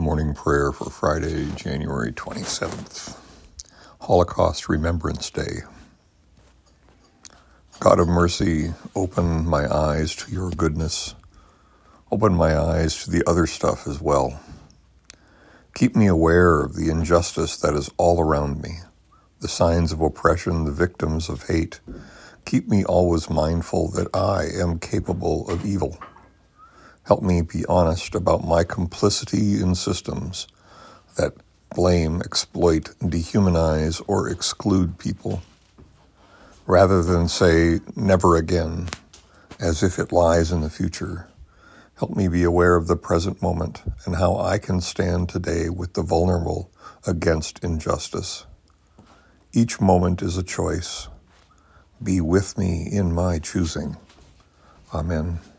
Morning prayer for Friday, January 27th, Holocaust Remembrance Day. God of mercy, open my eyes to your goodness. Open my eyes to the other stuff as well. Keep me aware of the injustice that is all around me, the signs of oppression, the victims of hate. Keep me always mindful that I am capable of evil. Help me be honest about my complicity in systems that blame, exploit, dehumanize, or exclude people, rather than say, never again, as if it lies in the future. Help me be aware of the present moment and how I can stand today with the vulnerable against injustice. Each moment is a choice. Be with me in my choosing. Amen.